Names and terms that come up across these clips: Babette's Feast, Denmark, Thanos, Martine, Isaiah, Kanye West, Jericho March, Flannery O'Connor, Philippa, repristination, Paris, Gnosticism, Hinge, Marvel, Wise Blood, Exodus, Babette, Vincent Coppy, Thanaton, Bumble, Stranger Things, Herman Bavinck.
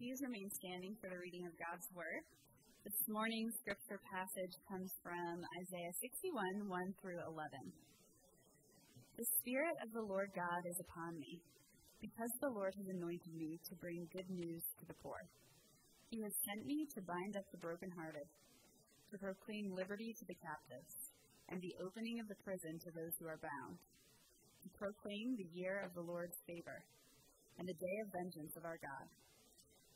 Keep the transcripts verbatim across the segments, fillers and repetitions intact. Please remain standing for the reading of God's Word. This morning's scripture passage comes from Isaiah sixty-one, one through eleven. The Spirit of the Lord God is upon me, because the Lord has anointed me to bring good news to the poor. He has sent me to bind up the brokenhearted, to proclaim liberty to the captives, and the opening of the prison to those who are bound, to proclaim the year of the Lord's favor, and the day of vengeance of our God,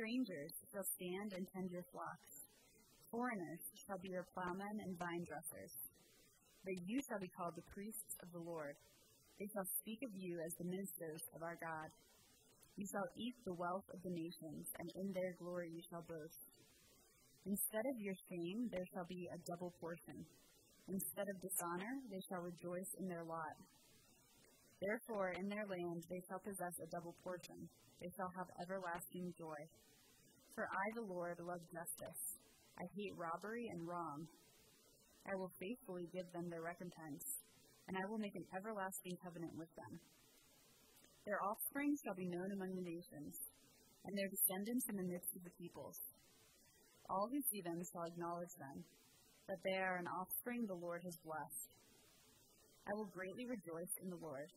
Strangers shall stand and tend your flocks. Foreigners shall be your plowmen and vine dressers. But you shall be called the priests of the Lord. They shall speak of you as the ministers of our God. You shall eat the wealth of the nations, and in their glory you shall boast. Instead of your shame, there shall be a double portion. Instead of dishonor, they shall rejoice in their lot. Therefore, in their land they shall possess a double portion. They shall have everlasting joy. For I, the Lord, love justice. I hate robbery and wrong. I will faithfully give them their recompense, and I will make an everlasting covenant with them. Their offspring shall be known among the nations, and their descendants in the midst of the peoples. All who see them shall acknowledge them, that they are an offspring the Lord has blessed. I will greatly rejoice in the Lord.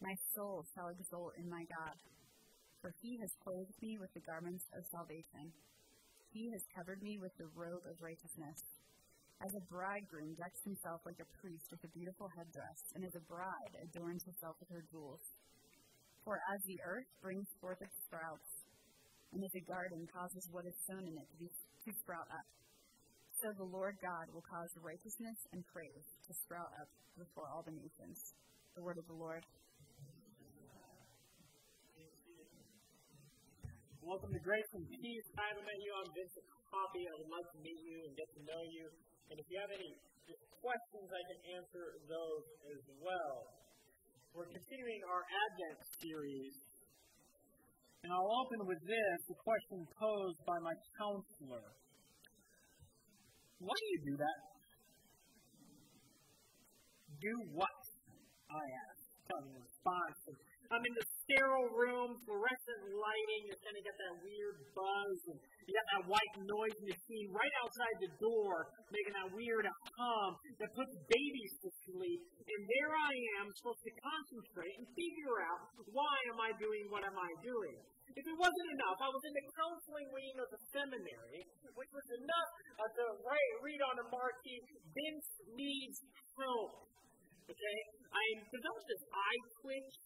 My soul shall exult in my God. For he has clothed me with the garments of salvation. He has covered me with the robe of righteousness. As a bridegroom decks himself like a priest with a beautiful headdress, and as a bride adorns herself with her jewels. For as the earth brings forth its sprouts, and as a garden causes what is sown in it to, be, to sprout up, so the Lord God will cause righteousness and praise to sprout up before all the nations. The word of the Lord. Welcome to Grace and Peace. I haven't met you. I'm Vincent Coppy. I would like to meet you and get to know you. And if you have any questions, I can answer those as well. We're continuing our Advent series. And I'll open with this, the question posed by my counselor. Why do you do that? Do what? I asked. In response. I'm in the sterile room, fluorescent lighting, it's kind of got that weird buzz, and you got that white noise machine right outside the door, making that weird hum that puts babies to sleep, and there I am, supposed to concentrate and figure out, why am I doing what am I doing? If it wasn't enough, I was in the counseling wing of the seminary, which was enough uh, to write, read on a marquee, Vince needs help. Okay, I developed this eye twitch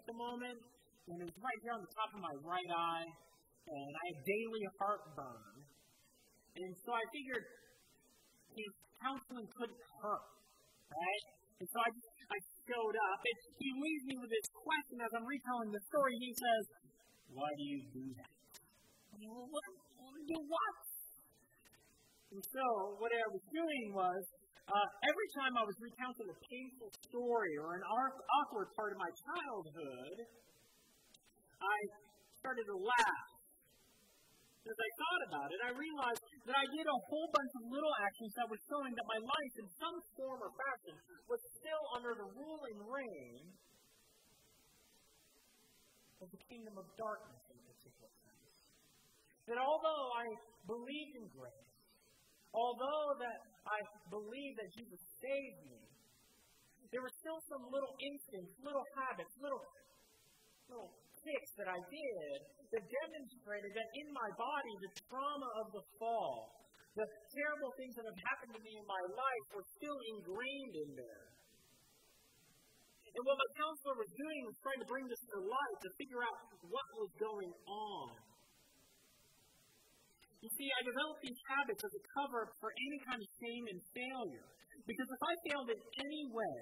at the moment, and it was right here on the top of my right eye, and I had daily heartburn. And so I figured, you know, counseling couldn't hurt, right? And so I, I showed up, and he leaves me with this question as I'm retelling the story. He says, why do you do that? Well, what? Do what? And so what I was doing was, Uh, every time I was recounting a painful story or an awkward part of my childhood, I started to laugh. As I thought about it, I realized that I did a whole bunch of little actions that were showing that my life in some form or fashion was still under the ruling reign of the kingdom of darkness in particular. That although I believed in grace, although that I believed that Jesus saved me, there were still some little instincts, little habits, little, little kicks that I did that demonstrated that in my body the trauma of the fall, the terrible things that have happened to me in my life were still ingrained in there. And what my counselor was doing was trying to bring this to light to figure out what was going on. You see, I developed these habits as a cover for any kind of shame and failure. Because if I failed in any way,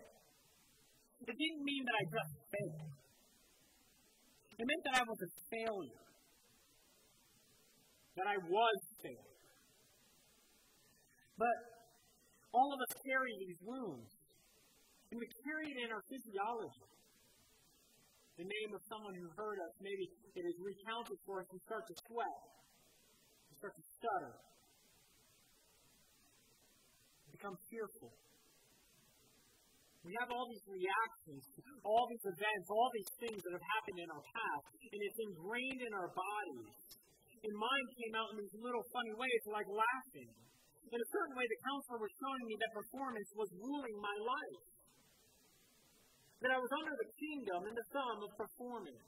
it didn't mean that I just failed. It meant that I was a failure. that I was saved. But all of us carry these wounds, and we carry it in our physiology. The name of someone who hurt us, maybe it is recounted for us, we start to sweat, we start to stutter, we become fearful. We have all these reactions, all these events, all these things that have happened in our past, and it's ingrained in our bodies. And mine came out in these little funny ways, like laughing. In a certain way, the counselor was showing me that performance was ruling my life. That I was under the kingdom and the thumb of performance.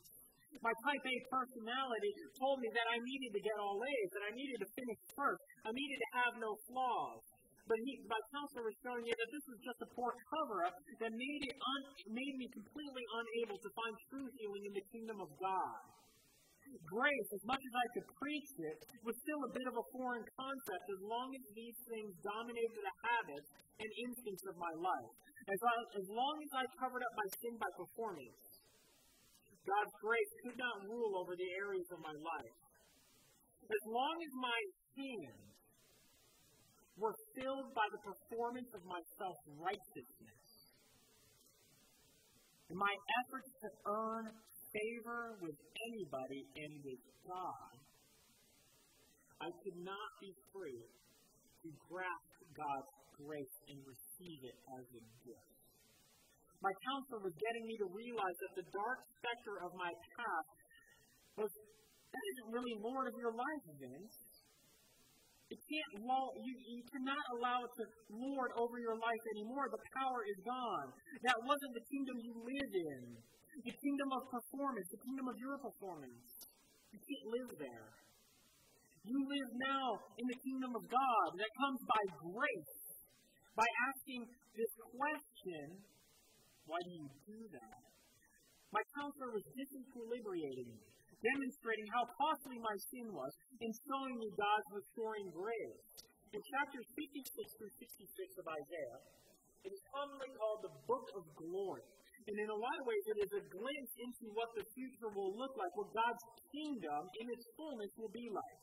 My type A personality told me that I needed to get all A's, that I needed to finish first, I needed to have no flaws. But he, my counselor was showing me that this was just a poor cover-up that made, it un, made me completely unable to find true healing in the kingdom of God. Grace, as much as I could preach it, was still a bit of a foreign concept as long as these things dominated the habits and instincts of my life. As, I, as long as I covered up my sin by performance, God's grace could not rule over the areas of my life. As long as my sin were filled by the performance of my self-righteousness, and my efforts to earn favor with anybody and with God, I could not be free to grasp God's grace and receive it as a gift. My counselor was getting me to realize that the dark sector of my past was, that isn't really Lord of your life, Vince. It can't lull, you, you cannot allow it to lord over your life anymore. The power is gone. That wasn't the kingdom you lived in. The kingdom of performance, the kingdom of your performance. You can't live there. You live now in the kingdom of God that comes by grace, by asking this question, why do you do that? My counselor was disequilibrating me, demonstrating how costly my sin was and showing me God's restoring grace. In chapters fifty-six through sixty-six of Isaiah, it is commonly called the Book of Glory. And in a lot of ways, it is a glimpse into what the future will look like, what God's kingdom in its fullness will be like.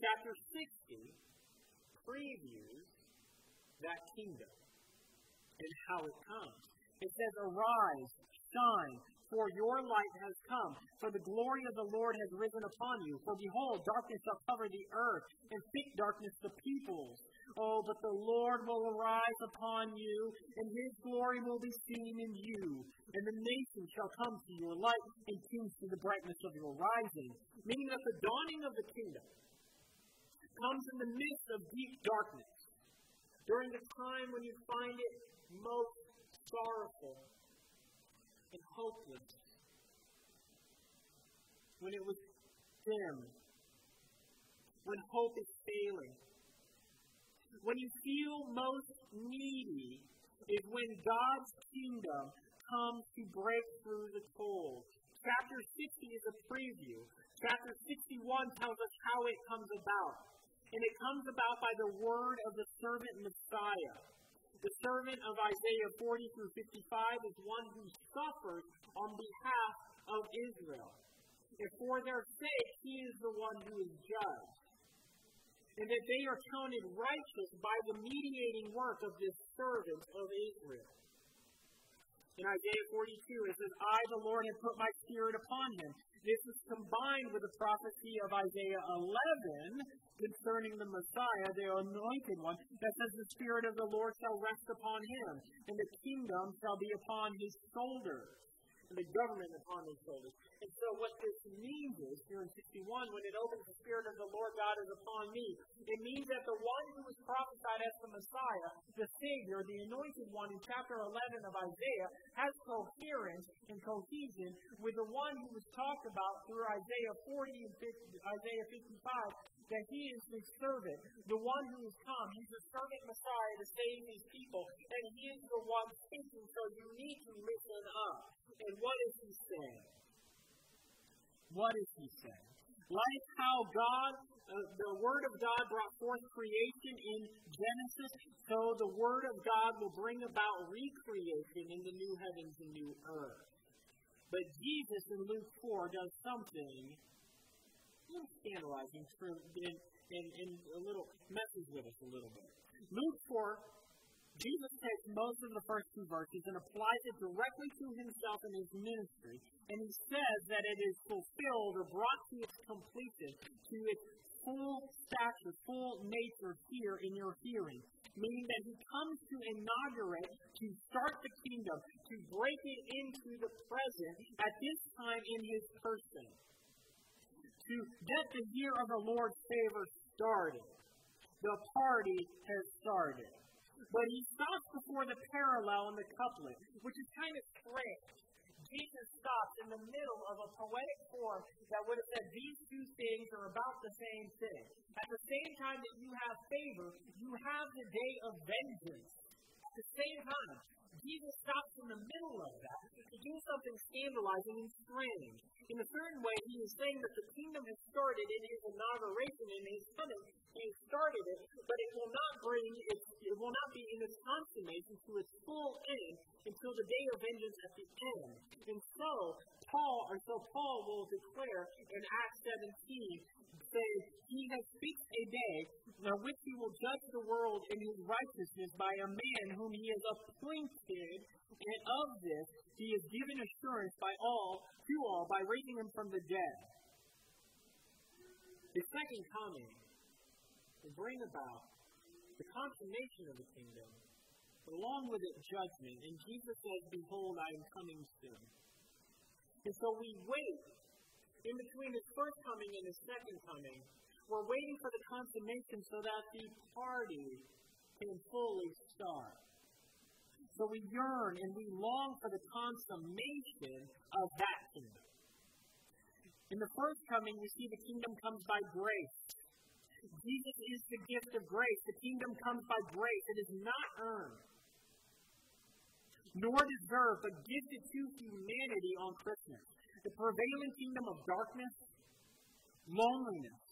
Chapter sixty previews that kingdom and how it comes. It says, "Arise, shine, for your light has come, for the glory of the Lord has risen upon you. For behold, darkness shall cover the earth, and thick darkness the peoples. Oh, but the Lord will arise upon you, and his glory will be seen in you. And the nations shall come to your light, and kings to the brightness of your rising." Meaning that the dawning of the kingdom comes in the midst of deep darkness, during the time when you find it most sorrowful and hopeless, when it was dim, when hope is failing, when you feel most needy, is when God's kingdom comes to break through the cold. Chapter sixty is a preview. Chapter sixty-one tells us how it comes about, and it comes about by the word of the servant Messiah. The servant of Isaiah forty through fifty-five is one who suffers on behalf of Israel. And for their sake, he is the one who is judged. And that they are counted righteous by the mediating work of this servant of Israel. In Isaiah forty-two, it says, "I, the Lord, have put my spirit upon him." This is combined with the prophecy of Isaiah eleven, concerning the Messiah, the anointed one, that says the Spirit of the Lord shall rest upon him, and the kingdom shall be upon his shoulders, and the government upon his shoulders. And so what this means is, here in sixty-one, when it opens, "The Spirit of the Lord God is upon me," it means that the one who was prophesied as the Messiah, the Savior, the anointed one in chapter eleven of Isaiah, has coherence and cohesion with the one who was talked about through Isaiah forty and fifty, Isaiah fifty-five, that he is the servant, the one who has come. He's the servant Messiah to save these people, and he is the one speaking, so you need to listen up. And what is he saying? What is he saying? Like how God, uh, the Word of God brought forth creation in Genesis, so the Word of God will bring about recreation in the new heavens and new earth. But Jesus in Luke four does something little scandalizing for, and, and, and a little messes with us a little bit. Luke four, Jesus takes most of the first two verses and applies it directly to himself and his ministry, and he says that it is fulfilled or brought to its completion, to its full stature, full nature here in your hearing. Meaning that he comes to inaugurate, to start the kingdom, to break it into the present at this time in his person. To get the year of the Lord's favor started. The party has started. But he stops before the parallel in the couplet, which is kind of strange. Jesus stops in the middle of a poetic form that would have said these two things are about the same thing. At the same time that you have favor, you have the day of vengeance. At the same time, Jesus stops in the middle of that to do something scandalizing and strange. In a certain way, he is saying that the kingdom has started in his inauguration, in his coming. He started it, but it will not bring, it, it will not be in its consummation to its full end until the day of vengeance at the end. And so Paul, or so Paul will declare in Acts seventeen, says he has fixed a day on which he will judge the world in his righteousness by a man whom he has appointed, and of this he has given assurance by all to all by raising him from the dead. The second coming will bring about the consummation of the kingdom, but along with it judgment. And Jesus says, "Behold, I am coming soon." And so we wait. In between his first coming and his second coming, we're waiting for the consummation so that the party can fully start. So we yearn and we long for the consummation of that kingdom. In the first coming, we see the kingdom comes by grace. Jesus is the gift of grace. The kingdom comes by grace. It is not earned, nor deserved, but gifted to humanity on Christmas. The prevailing kingdom of darkness, loneliness,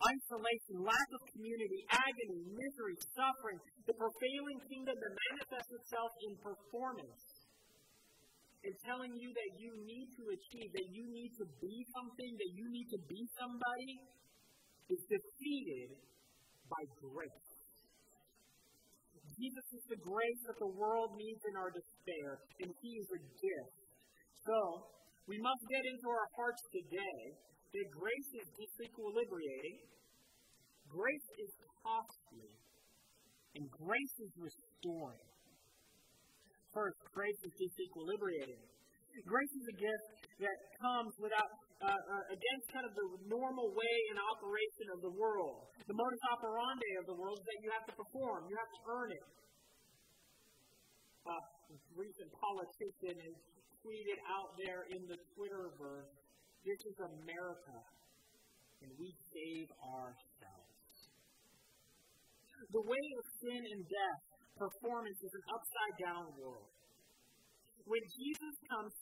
isolation, lack of community, agony, misery, suffering, the prevailing kingdom that manifests itself in performance, is telling you that you need to achieve, that you need to be something, that you need to be somebody, is defeated by grace. Jesus is the grace that the world needs in our despair, and he is a gift. So, we must get into our hearts today that grace is disequilibrating, grace is costly, and grace is restoring. First, grace is disequilibrating. Grace is a gift that comes without, uh, uh, against kind of the normal way and operation of the world. The modus operandi of the world is that you have to perform, you have to earn it. Uh, recent politician is tweeted out there in the Twitterverse, "This is America, and we save ourselves." The way of sin and death, performance, is an upside-down world. When Jesus comes,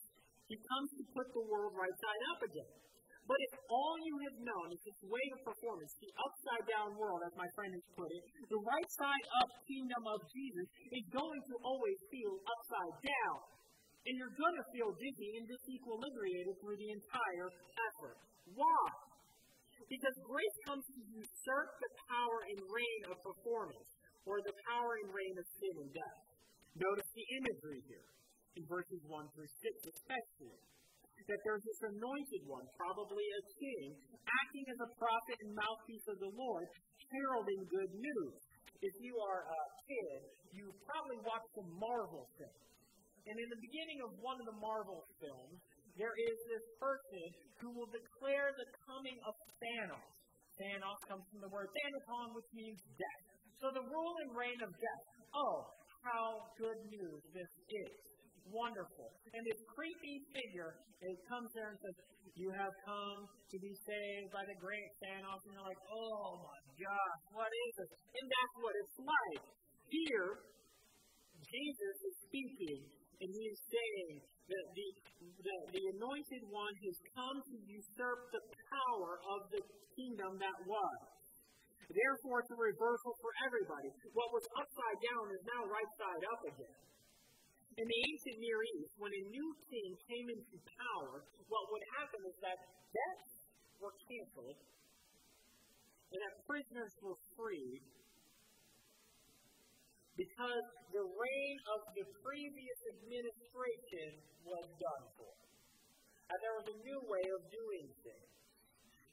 he comes to put the world right side up again. But if all you have known is this way of performance, the upside-down world, as my friend has put it, the right-side-up kingdom of Jesus is going to always feel upside down. And you're going to feel dizzy and disequilibrated through the entire effort. Why? Because grace comes to usurp the power and reign of performance, or the power and reign of sin and death. Notice the imagery here in verses one through six, especially, that there's this anointed one, probably a king, acting as a prophet and mouthpiece of the Lord, heralding good news. If you are a kid, you probably watched the Marvel film. And in the beginning of one of the Marvel films, there is this person who will declare the coming of Thanos. Thanos comes from the word Thanaton, which means death. So the rule and reign of death. Oh, how good news this is. Wonderful. And this creepy figure comes there and says, "You have come to be saved by the great Thanos." And you're like, oh my gosh, what is this? And that's what it's like. Here, Jesus is speaking. And he is saying that the, the, the anointed one has come to usurp the power of the kingdom that was. Therefore, it's a reversal for everybody. What was upside down is now right side up again. In the ancient Near East, when a new king came into power, what would happen is that death were canceled and that prisoners were freed because the reign of the previous administration was done for. And there was a new way of doing things.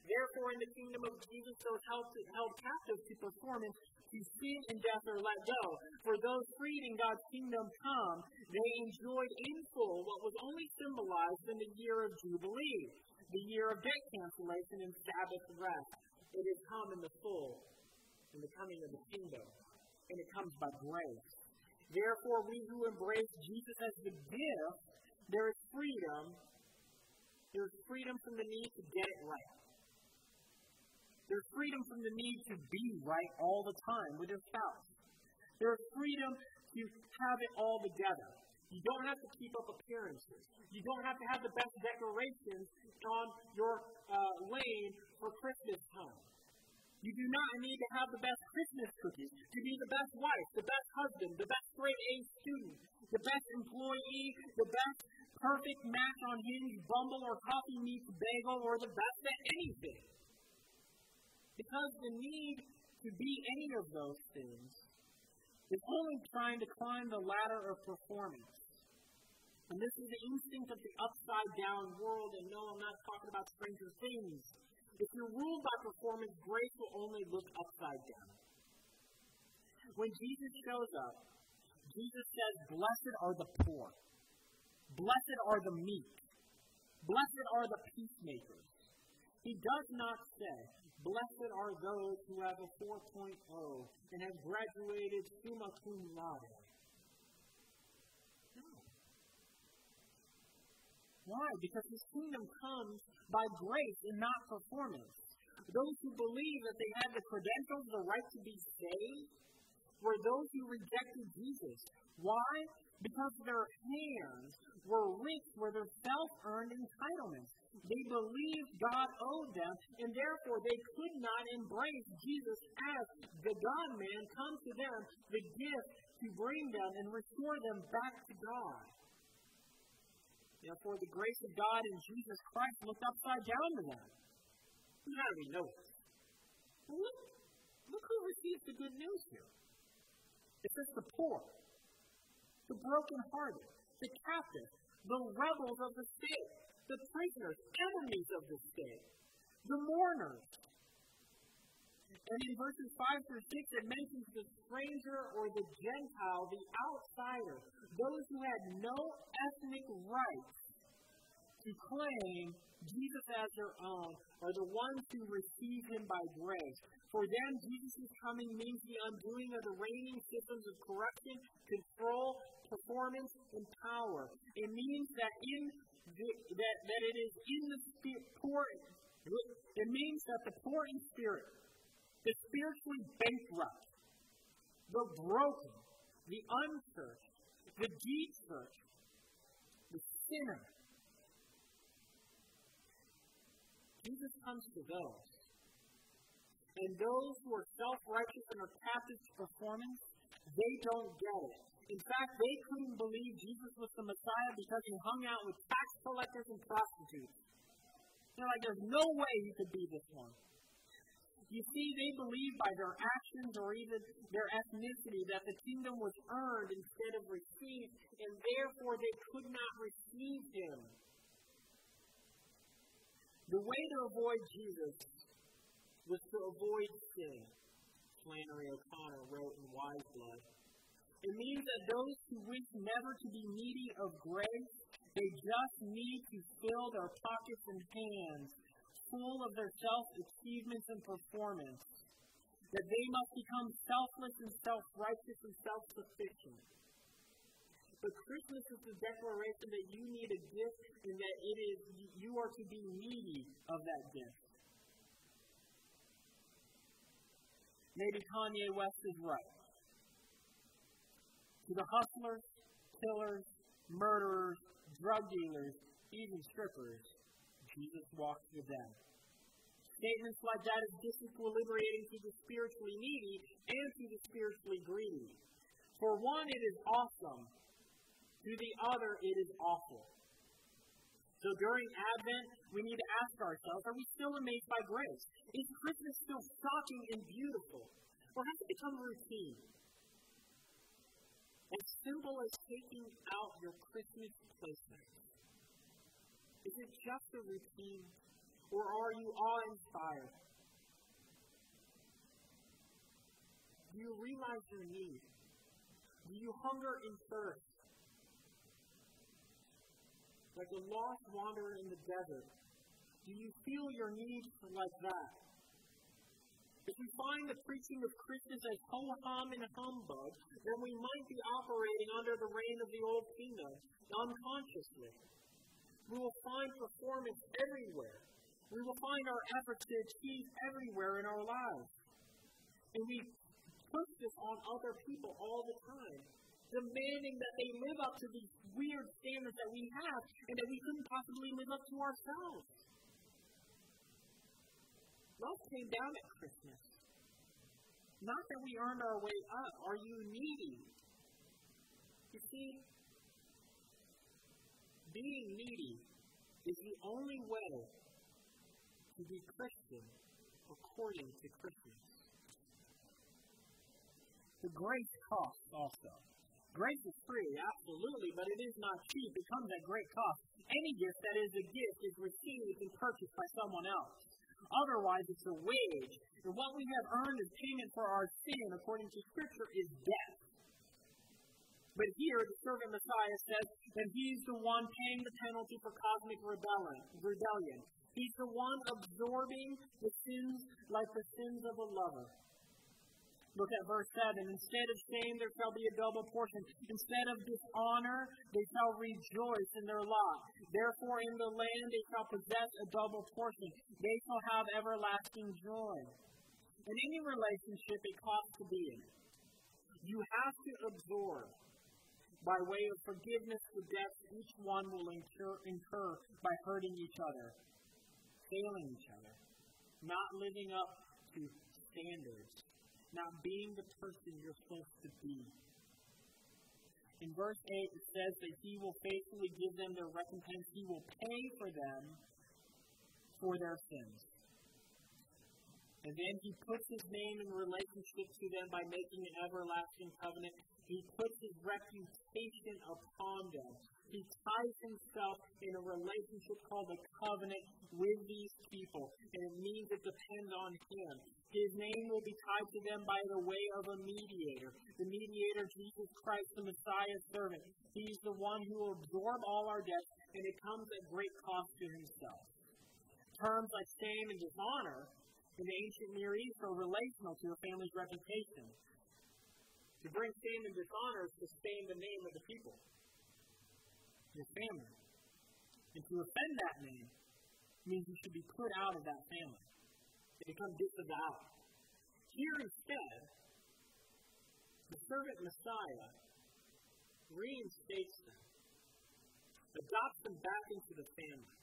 Therefore, in the kingdom of Jesus, those held, held captive to performance, to sin and death are let go. For those freed in God's kingdom come, they enjoyed in full what was only symbolized in the year of Jubilee, the year of debt cancellation and Sabbath rest. It is come in the full, in the coming of the kingdom, and it comes by grace. Therefore, we who embrace Jesus as the gift, there is freedom. There is freedom from the need to get it right. There's freedom from the need to be right all the time with your spouse. There's freedom to have it all together. You don't have to keep up appearances. You don't have to have the best decorations on your uh, lane for Christmas time. You do not need to have the best Christmas cookies, to be the best wife, the best husband, the best grade A student, the best employee, the best perfect match on Hinge, Bumble, or Coffee Meets Bagel, or the best at anything. Because the need to be any of those things is only trying to climb the ladder of performance. And this is the instinct of the upside-down world, and no, I'm not talking about Stranger Things. If you're ruled by performance, grace will only look upside down. When Jesus shows up, Jesus says, blessed are the poor. Blessed are the meek. Blessed are the peacemakers. He does not say, blessed are those who have a four point oh and have graduated summa cum laude. No. Why? Because his kingdom comes by grace and not performance. Those who believe that they had the credentials, the right to be saved, were those who rejected Jesus. Why? Because their hands were rich where their self-earned entitlements. They believed God owed them, and therefore they could not embrace Jesus as the God-man come to them, the gift to bring them and restore them back to God. Therefore, the grace of God in Jesus Christ looked upside down to them. How do we know this? Look, look who receives the good news here. It says the poor, the brokenhearted, the captive, the rebels of the state, the prisoners, enemies of the state, the mourners. And in verses five through six, it mentions the stranger or the Gentile, the outsider, those who had no ethnic right to claim Jesus as their own, are the ones who receive him by grace. For them, Jesus' coming means the undoing of the reigning systems of corruption, control, performance, and power. It means that in the, that that it is in the spirit, poor. It means that the poor in spirit, the spiritually bankrupt, the broken, the unchurched, the dechurched, the sinner. Jesus comes to those. And those who are self-righteous and are captive to performance, they don't get it. In fact, they couldn't believe Jesus was the Messiah because he hung out with tax collectors and prostitutes. They're like, there's no way he could be this one. You see, they believed by their actions or even their ethnicity that the kingdom was earned instead of received, and therefore they could not receive him. The way to avoid Jesus was to avoid sin, Flannery O'Connor wrote in Wise Blood. It means that those who wish never to be needy of grace, they just need to fill their pockets and hands full of their self-achievements and performance, that they must become selfless and self-righteous and self-sufficient. But Christmas is the declaration that you need a gift and that it is you are to be needy of that gift. Maybe Kanye West is right. To the hustlers, killers, murderers, drug dealers, even strippers, Jesus walks with them. Statements like that is disequilibrating to the spiritually needy and to the spiritually greedy. For one, it is awesome. To the other, it is awful. To So during Advent, we need to ask ourselves, are we still amazed by grace? Is Christmas still shocking and beautiful? Or has it become routine? As simple as taking out your Christmas placement, is it just a routine? Or are you awe-inspired? Do you realize your need? Do you hunger and thirst? Like a lost wanderer in the desert, do you feel your need for like that? If we find the preaching of Christmas as ho-hum and humbug, then we might be operating under the reign of the old kingdom, unconsciously. We will find performance everywhere. We will find our efforts to achieve everywhere in our lives. And we push this on other people all the time, demanding that they live up to these weird standards that we have and that we couldn't possibly live up to ourselves. Love came down at Christmas. Not that we earned our way up. Are you needy? You see, being needy is the only way to be Christian according to Christians. The grace costs also. Grace is free, absolutely, but it is not cheap. It comes at great cost. Any gift that is a gift is received and purchased by someone else. Otherwise, it's a wage. And what we have earned as payment for our sin, according to Scripture, is death. But here, the servant Messiah says that he's the one paying the penalty for cosmic rebellion. He's the one absorbing the sins like the sins of a lover. Look at verse seven. Instead of shame, there shall be a double portion. Instead of dishonor, they shall rejoice in their lot. Therefore, in the land they shall possess a double portion. They shall have everlasting joy. In any relationship, it costs to be in it. You have to absorb by way of forgiveness the debts each one will incur, incur by hurting each other, failing each other, not living up to standards, not being the person you're supposed to be. In verse eight, it says that he will faithfully give them their recompense. He will pay for them for their sins. And then he puts his name in relationship to them by making an everlasting covenant. He puts his reputation upon them. He ties himself in a relationship called a covenant with these people. And it means it depends on him. His name will be tied to them by the way of a mediator. The mediator, Jesus Christ, the Messiah's servant. He's the one who will absorb all our debts, and it comes at great cost to himself. Terms like shame and dishonor in the ancient Near East are relational to a family's reputation. To bring shame and dishonor is to stain the name of the people, your family. And to offend that name means you should be put out of that family. They become disavowed. Here instead, the servant Messiah reinstates them, adopts them back into the family,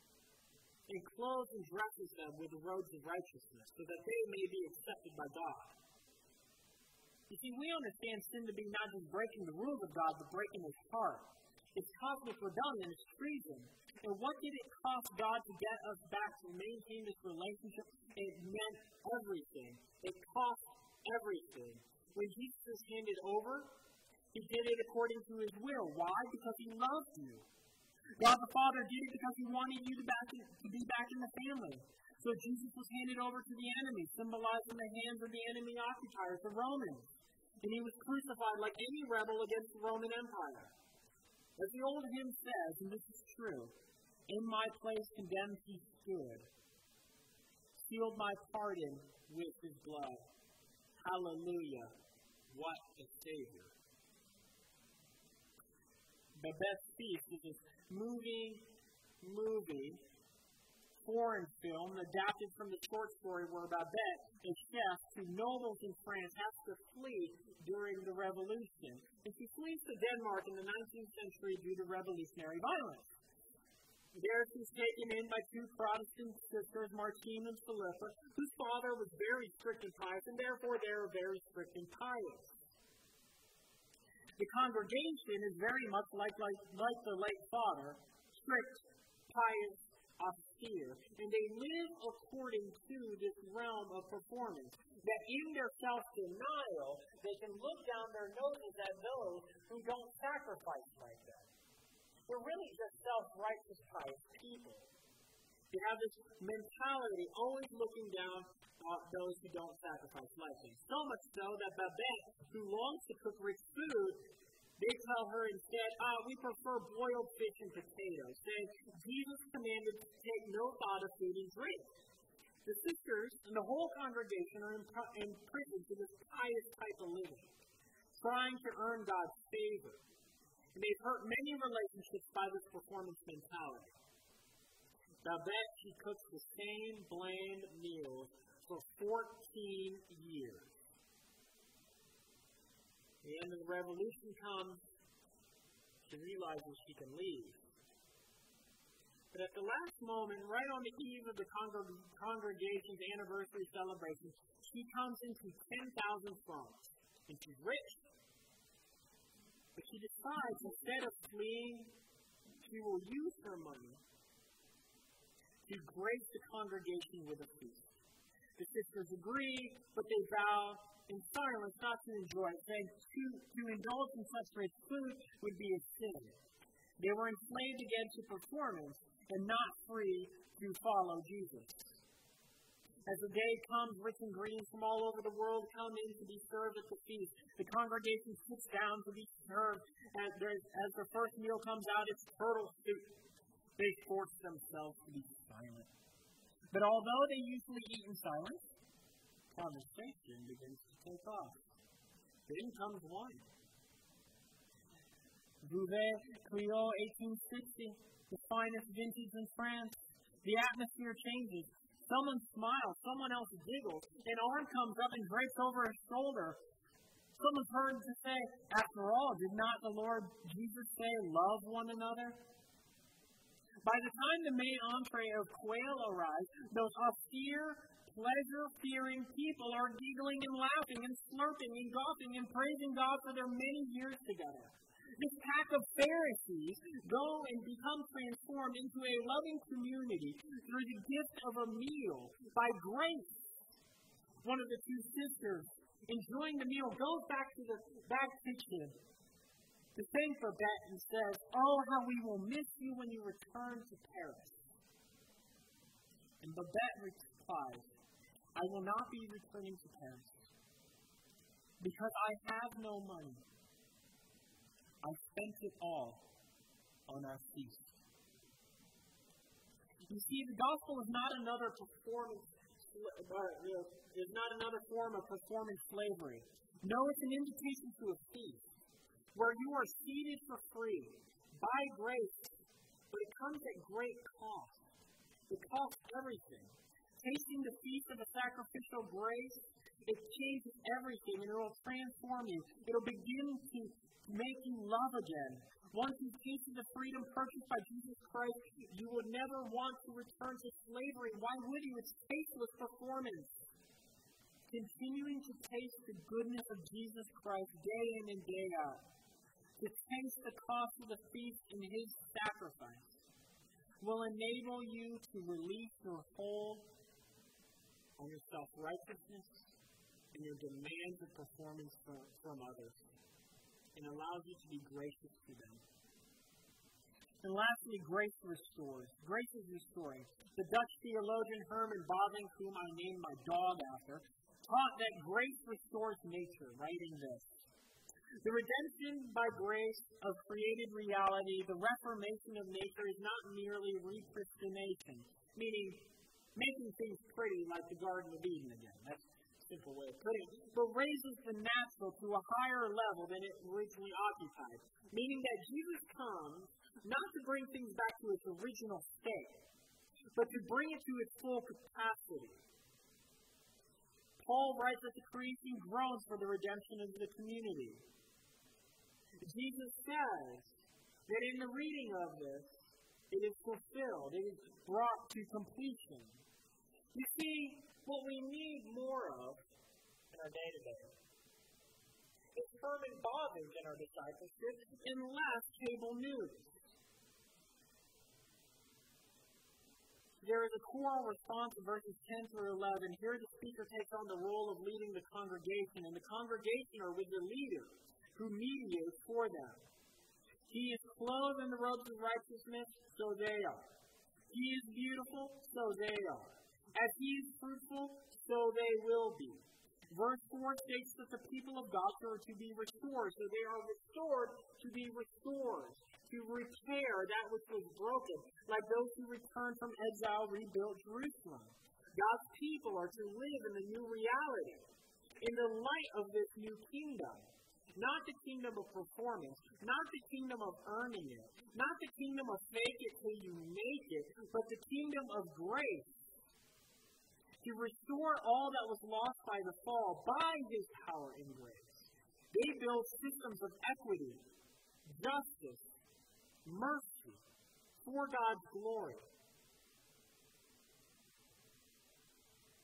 and clothes and dresses them with the robes of righteousness so that they may be accepted by God. You see, we understand sin to be not just breaking the rules of God, but breaking his heart. It's cosmic rebellion, it's treason. And what did it cost God to get us back to maintain this relationship? It meant everything. It cost everything. When Jesus was handed over, he did it according to his will. Why? Because he loved you. God the Father did it because he wanted you to, back in, to be back in the family. So Jesus was handed over to the enemy, symbolized in the hands of the enemy occupiers, the Romans. And he was crucified like any rebel against the Roman Empire. As the old hymn says, and this is true, in my place condemned he stood, sealed my pardon with his blood. Hallelujah, what a Savior. Babette's Feast is this moving, movie, foreign film adapted from the short story where Babette, a chef to nobles in France, has to flee during the Revolution. And she flees to Denmark in the nineteenth century due to revolutionary violence. There she's taken in by two Protestant sisters, Martine and Philippa, whose father was very strict and pious, and therefore they are very strict and pious. The congregation is very much like, like, like the late father, strict, tired of fear. And they live according to this realm of performance. That in their self-denial, they can look down their noses at those who don't sacrifice like that. They're really just self-righteous, pious people. They have this mentality, always looking down at those who don't sacrifice like them. So much so that Babette, who longs to cook rich food, they tell her instead, ah, we prefer boiled fish and potatoes, saying Jesus commanded to take no thought of food and drink. The sisters and the whole congregation are imprisoned to this pious type of living, trying to earn God's favor. And they've hurt many relationships by this performance mentality. Babette, she cooks the same bland meals for fourteen years. The end of the revolution comes. She realizes she can leave. But at the last moment, right on the eve of the congreg- congregation's anniversary celebration, she comes into ten thousand francs. And she's rich. But she decides, instead of fleeing, she will use her money to grace the congregation with a feast. The sisters agree, but they vow in silence not to enjoy it, saying to, to indulge in such rich food would be a sin. They were enslaved again to performance and not free to follow Jesus. As the day comes, rich and green from all over the world come in to be served at the feast. The congregation sits down to be served. As, as the first meal comes out, it's turtle soup. They force themselves to be silent. But although they usually eat in silence, conversation begins to take off. Then comes wine. Bouvet Clio eighteen sixty, the finest vintage in France. The atmosphere changes. Someone smiles, someone else giggles, an arm comes up and drapes over his shoulder. Someone's heard to say, after all, did not the Lord Jesus say, love one another? By the time the main entree of quail arrives, those austere, pleasure-fearing people are giggling and laughing and slurping and gawping and praising God for their many years together. This pack of Pharisees go and become transformed into a loving community through the gift of a meal by grace. One of the two sisters, enjoying the meal, goes back to the back kitchen to thank Babette and says, oh, how we will miss you when you return to Paris. And Babette replies, I will not be returning to Paris because I have no money. I spent it all on our feast. You see, the gospel is not another performance, is not another form of performance slavery. No, it's an invitation to a feast where you are seated for free by grace, but it comes at great cost. It costs everything. Tasting the feast of the sacrificial grace, it changes everything, and it will transform you. It will begin to make you love again. Once you taste the freedom purchased by Jesus Christ, you will never want to return to slavery. Why would you? It's faithless performance. Continuing to taste the goodness of Jesus Christ day in and day out. To taste the cost of the feast and His sacrifice will enable you to release your hold on your self-righteousness and your demands of performance from, from others, and allows you to be gracious to them. And lastly, grace restores. Grace is restoring. The Dutch theologian Herman Bavinck, whom I named my dog after, taught that grace restores nature, writing this. The redemption by grace of created reality, the reformation of nature, is not merely repristination, meaning making things pretty like the Garden of Eden again. That's simple way of putting it, but raises the natural to a higher level than it originally occupied, meaning that Jesus comes not to bring things back to its original state, but to bring it to its full capacity. Paul writes that the creation groans for the redemption of the community. Jesus says that in the reading of this, it is fulfilled, it is brought to completion. You see, what we need more of in our day-to-day is Herman Bavinck in our discipleship and less cable news. There is a choral response in verses ten through eleven. Here the speaker takes on the role of leading the congregation, and the congregation are with the leader who mediates for them. He is clothed in the robes of righteousness, so they are. He is beautiful, so they are. As he is fruitful, so they will be. Verse four states that the people of God are to be restored, so they are restored to be restored, to repair that which was broken, like those who return from exile rebuilt Jerusalem. God's people are to live in the new reality, in the light of this new kingdom. Not the kingdom of performance, not the kingdom of earning it, not the kingdom of fake it till you make it, but the kingdom of grace. To restore all that was lost by the fall by his power and grace. They build systems of equity, justice, mercy, for God's glory.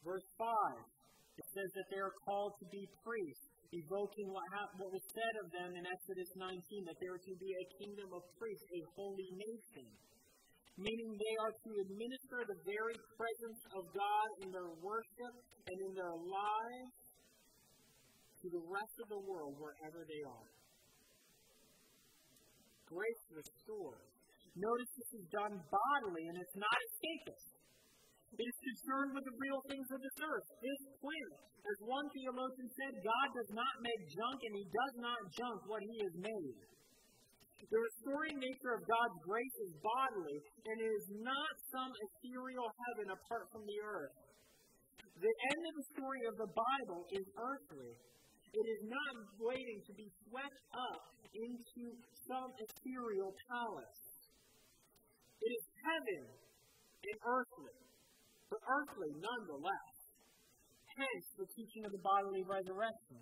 Verse five, it says that they are called to be priests, evoking what, what was said of them in Exodus nineteen, that they are to be a kingdom of priests, a holy nation, meaning they are to administer the very presence of God in their worship and in their lives to the rest of the world wherever they are. Grace restores. Notice this is done bodily, and it's not escapist. It is concerned with the real things of this earth, this planet. As one theologian said, God does not make junk, and he does not junk what he has made. The restoring nature of God's grace is bodily, and it is not some ethereal heaven apart from the earth. The end of the story of the Bible is earthly. It is not waiting to be swept up into some ethereal palace. It is heaven and earthly, but earthly nonetheless. Hence, the teaching of the bodily resurrection.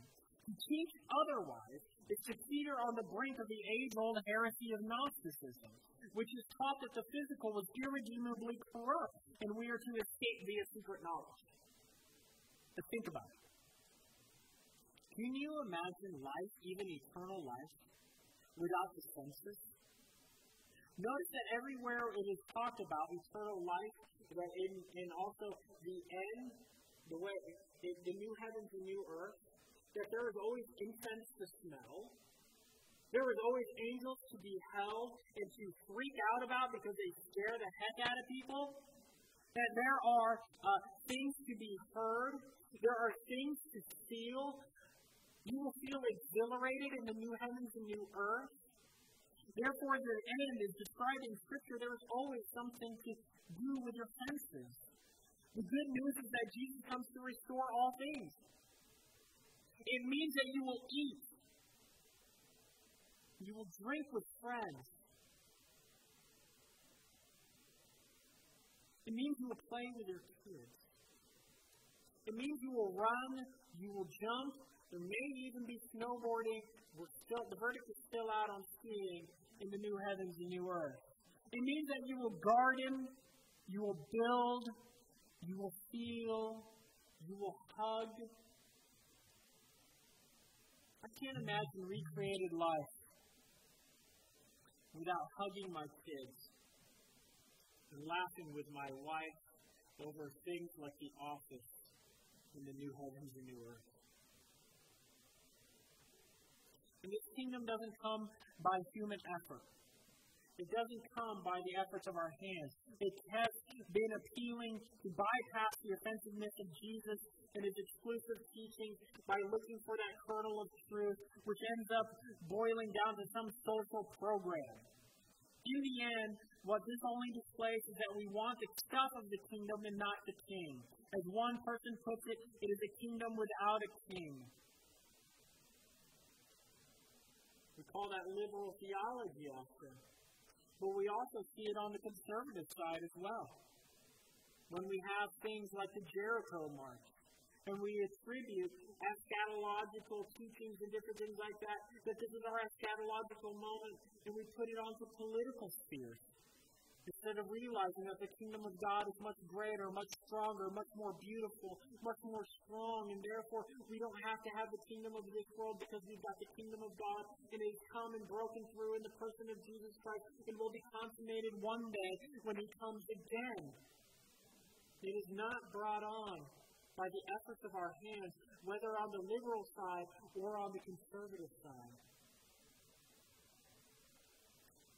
To teach otherwise is to teeter on the brink of the age-old heresy of Gnosticism, which is taught that the physical was irredeemably corrupt, and we are to escape via secret knowledge. But think about it. Can you imagine life, even eternal life, without the senses? Notice that everywhere it is talked about eternal life, that in, and also the end, the way the, the new heavens and new earth, that there is always incense to smell. There is always angels to be held and to freak out about because they scare the heck out of people. That there are uh, things to be heard. There are things to feel. You will feel exhilarated in the new heavens and new earth. Therefore, the end is described in Scripture. There is always something to do with your senses. The good news is that Jesus comes to restore all things. It means that you will eat. You will drink with friends. It means you will play with your kids. It means you will run. You will jump. There may even be snowboarding. We're still, the verdict is still out on skiing in the new heavens and new earth. It means that you will garden. You will build. You will feel. You will hug. I can't imagine recreated life without hugging my kids and laughing with my wife over things like The Office in the new heavens and new earth. And this kingdom doesn't come by human effort. It doesn't come by the efforts of our hands. It has been appealing to bypass the offensiveness of Jesus and his exclusive teaching by looking for that kernel of truth, which ends up boiling down to some social program. In the end, what this only displays is that we want the stuff of the kingdom and not the king. As one person puts it, it is a kingdom without a king. We call that liberal theology often. But we also see it on the conservative side as well. When we have things like the Jericho March, and we attribute eschatological teachings and different things like that, that this is our eschatological moment, and we put it onto political spheres, instead of realizing that the kingdom of God is much greater, much stronger, much more beautiful, much more strong, and therefore we don't have to have the kingdom of this world because we've got the kingdom of God, and it has come and broken through in the person of Jesus Christ, and will be consummated one day when he comes again. It is not brought on by the efforts of our hands, whether on the liberal side or on the conservative side.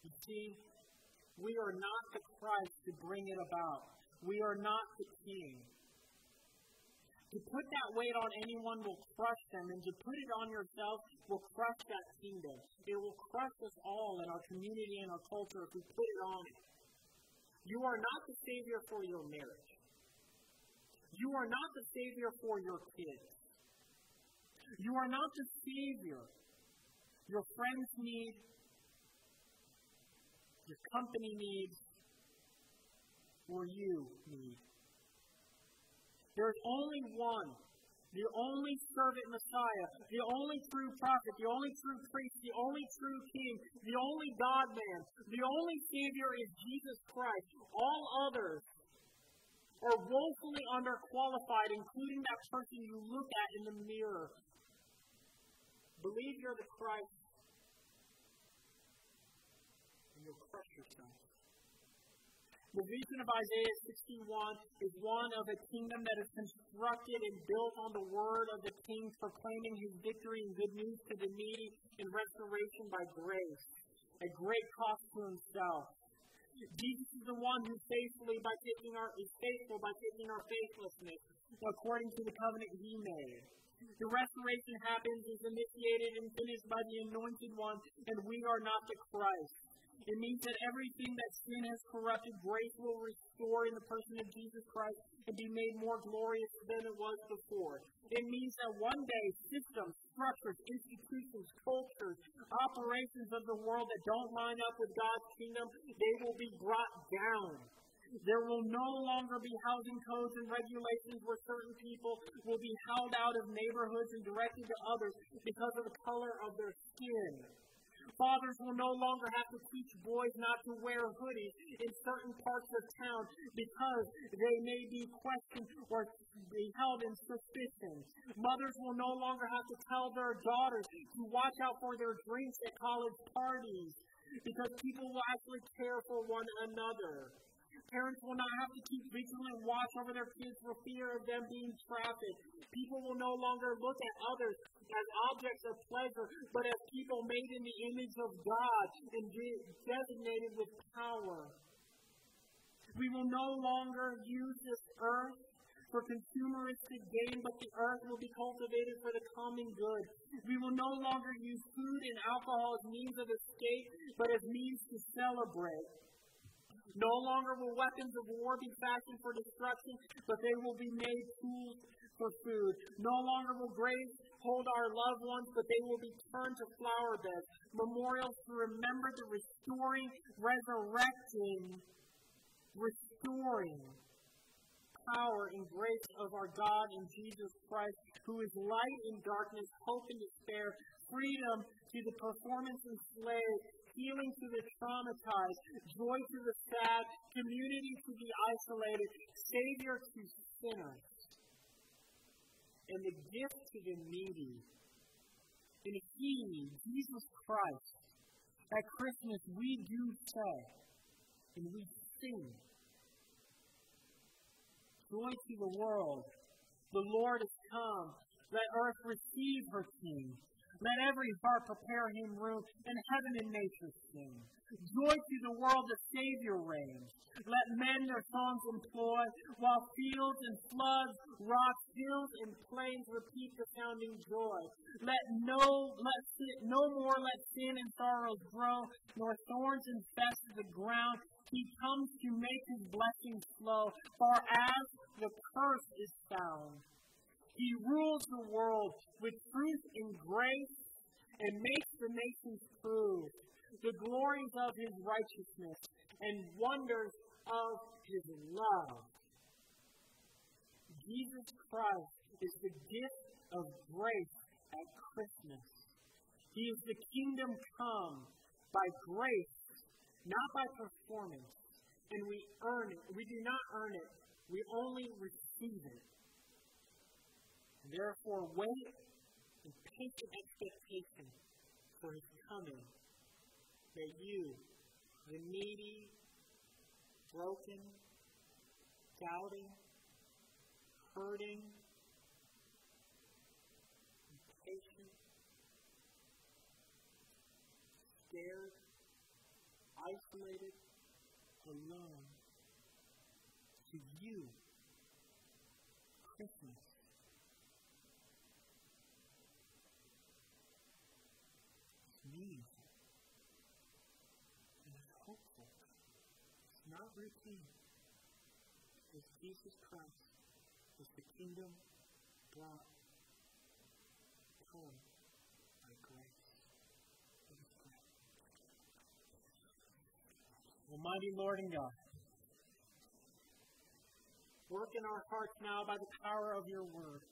You see, we are not the Christ to bring it about. We are not the king. To put that weight on anyone will crush them, and to put it on yourself will crush that kingdom. It will crush us all in our community and our culture if we put it on it. You are not the savior for your marriage. You are not the savior for your kids. You are not the savior your friends need, your company needs, or you need. There is only one, the only servant Messiah, the only true prophet, the only true priest, the only true king, the only God-man, the only savior is Jesus Christ. All others or woefully underqualified, including that person you look at in the mirror. Believe you're the Christ, and you'll crush yourself. The vision of Isaiah sixty-one is one of a kingdom that is constructed and built on the word of the king, proclaiming his victory and good news to the needy and restoration by grace, a great cost to himself. Jesus is the one who faithfully by taking our is faithful by taking our faithlessness according to the covenant he made. The restoration happens, is initiated, and finished by the Anointed One, and we are not the Christ. It means that everything that sin has corrupted, grace will restore in the person of Jesus Christ and be made more glorious than it was before. It means that one day systems, structures, institutions, cultures, operations of the world that don't line up with God's kingdom, they will be brought down. There will no longer be housing codes and regulations where certain people will be held out of neighborhoods and directed to others because of the color of their skin. Fathers will no longer have to teach boys not to wear hoodies in certain parts of town because they may be questioned or be held in suspicion. Mothers will no longer have to tell their daughters to watch out for their drinks at college parties because people will actually care for one another. Parents will not have to keep vigilant watch over their kids for fear of them being trafficked. People will no longer look at others as objects of pleasure, but as people made in the image of God and designated with power. We will no longer use this earth for consumeristic gain, but the earth will be cultivated for the common good. We will no longer use food and alcohol as means of escape, but as means to celebrate. No longer will weapons of war be fashioned for destruction, but they will be made tools for food. No longer will graves hold our loved ones, but they will be turned to flower beds, memorials to remember the restoring, resurrecting, restoring power and grace of our God and Jesus Christ, who is light in darkness, hope in despair, freedom to the performance and slave, healing to the traumatized, joy to the sad, community to the isolated, savior to sinners, and the gift to the needy. And he, Jesus Christ, at Christmas we do say and we sing, joy to the world, the Lord is come, let earth receive her King. Let every heart prepare him room, and heaven and nature sing. Joy to the world, the Savior reigns. Let men their songs employ, while fields and floods, rocks, hills, and plains repeat the sounding joy. Let no, let no more let sin and sorrows grow, nor thorns infest the ground. He comes to make his blessings flow, for as the curse is found. He rules the world with truth and grace and makes the nations prove the glories of his righteousness and wonders of his love. Jesus Christ is the gift of grace at Christmas. He is the kingdom come by grace, not by performance. And we earn it. We do not earn it. We only receive it. Therefore, wait in patient expectation for his coming, that you, the needy, broken, doubting, hurting, impatient, scared, isolated, alone. To you, Christmas is meaningful and it's hopeful. It's not routine. Because Jesus Christ is the kingdom brought home by grace. Almighty Lord and God, work in our hearts now by the power of your word.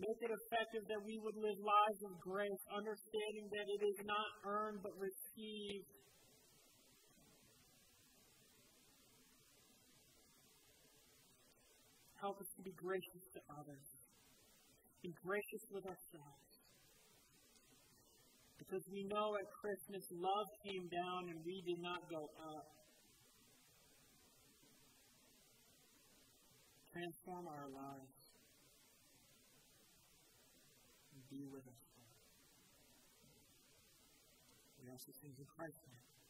Make it effective that we would live lives of grace, understanding that it is not earned but received. Help us to be gracious to others. Be gracious with ourselves. Because we know at Christmas love came down and we did not go up. Transform our lives and be with us. We also sing in Christ's name.